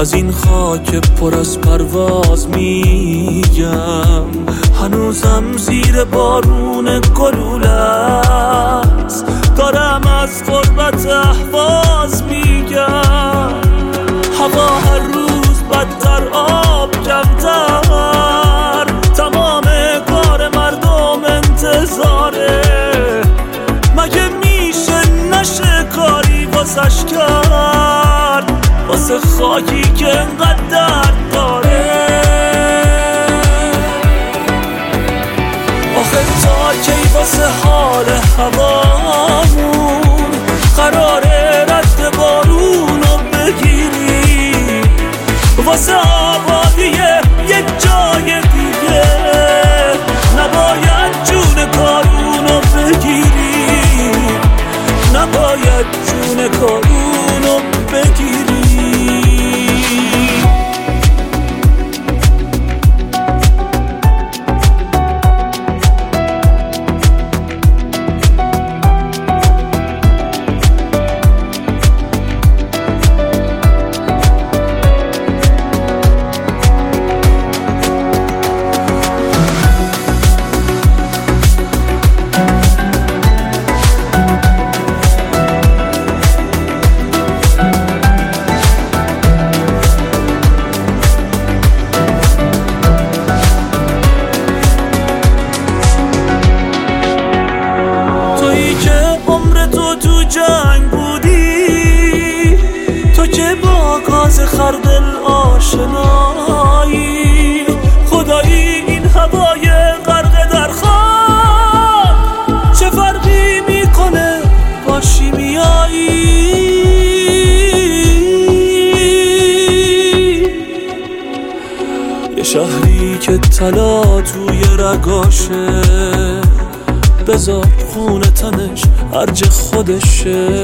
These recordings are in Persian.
از این خاک پر از پرواز میگم. هنوزم زیر بارون گلوله است، دارم از غربت اهواز میگم. هوا هر روز بدتر، آب کمتر، تمام کار مردم انتظاره. مگه میشه نشه کاری واسش کرد، واسه خاکی که انقدر درد داره؟ آخه تا کی واسه حال هوامون قراره رد بارون رو بگیری؟ واسه آبادی یه جای دیگه نباید جون کارون رو بگیری، نباید جون کارون رو بگیری. جنگ بودی تو که با گاز خردل آشنایی، خدایی این هوای غرق در خاک چه فرقی میکنه با شیمیایی؟ یه شهری که طلا توی رگاشه، بذار خون تنش ارج خودشه.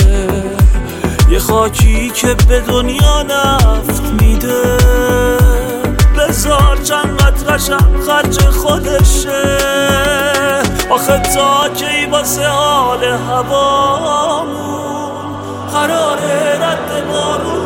یه خاکی که به دنیا نفت میده، بذار چند قطره‌شم خرج خودشه. آخه تا کی واسه حال هوامون قراره رد بارون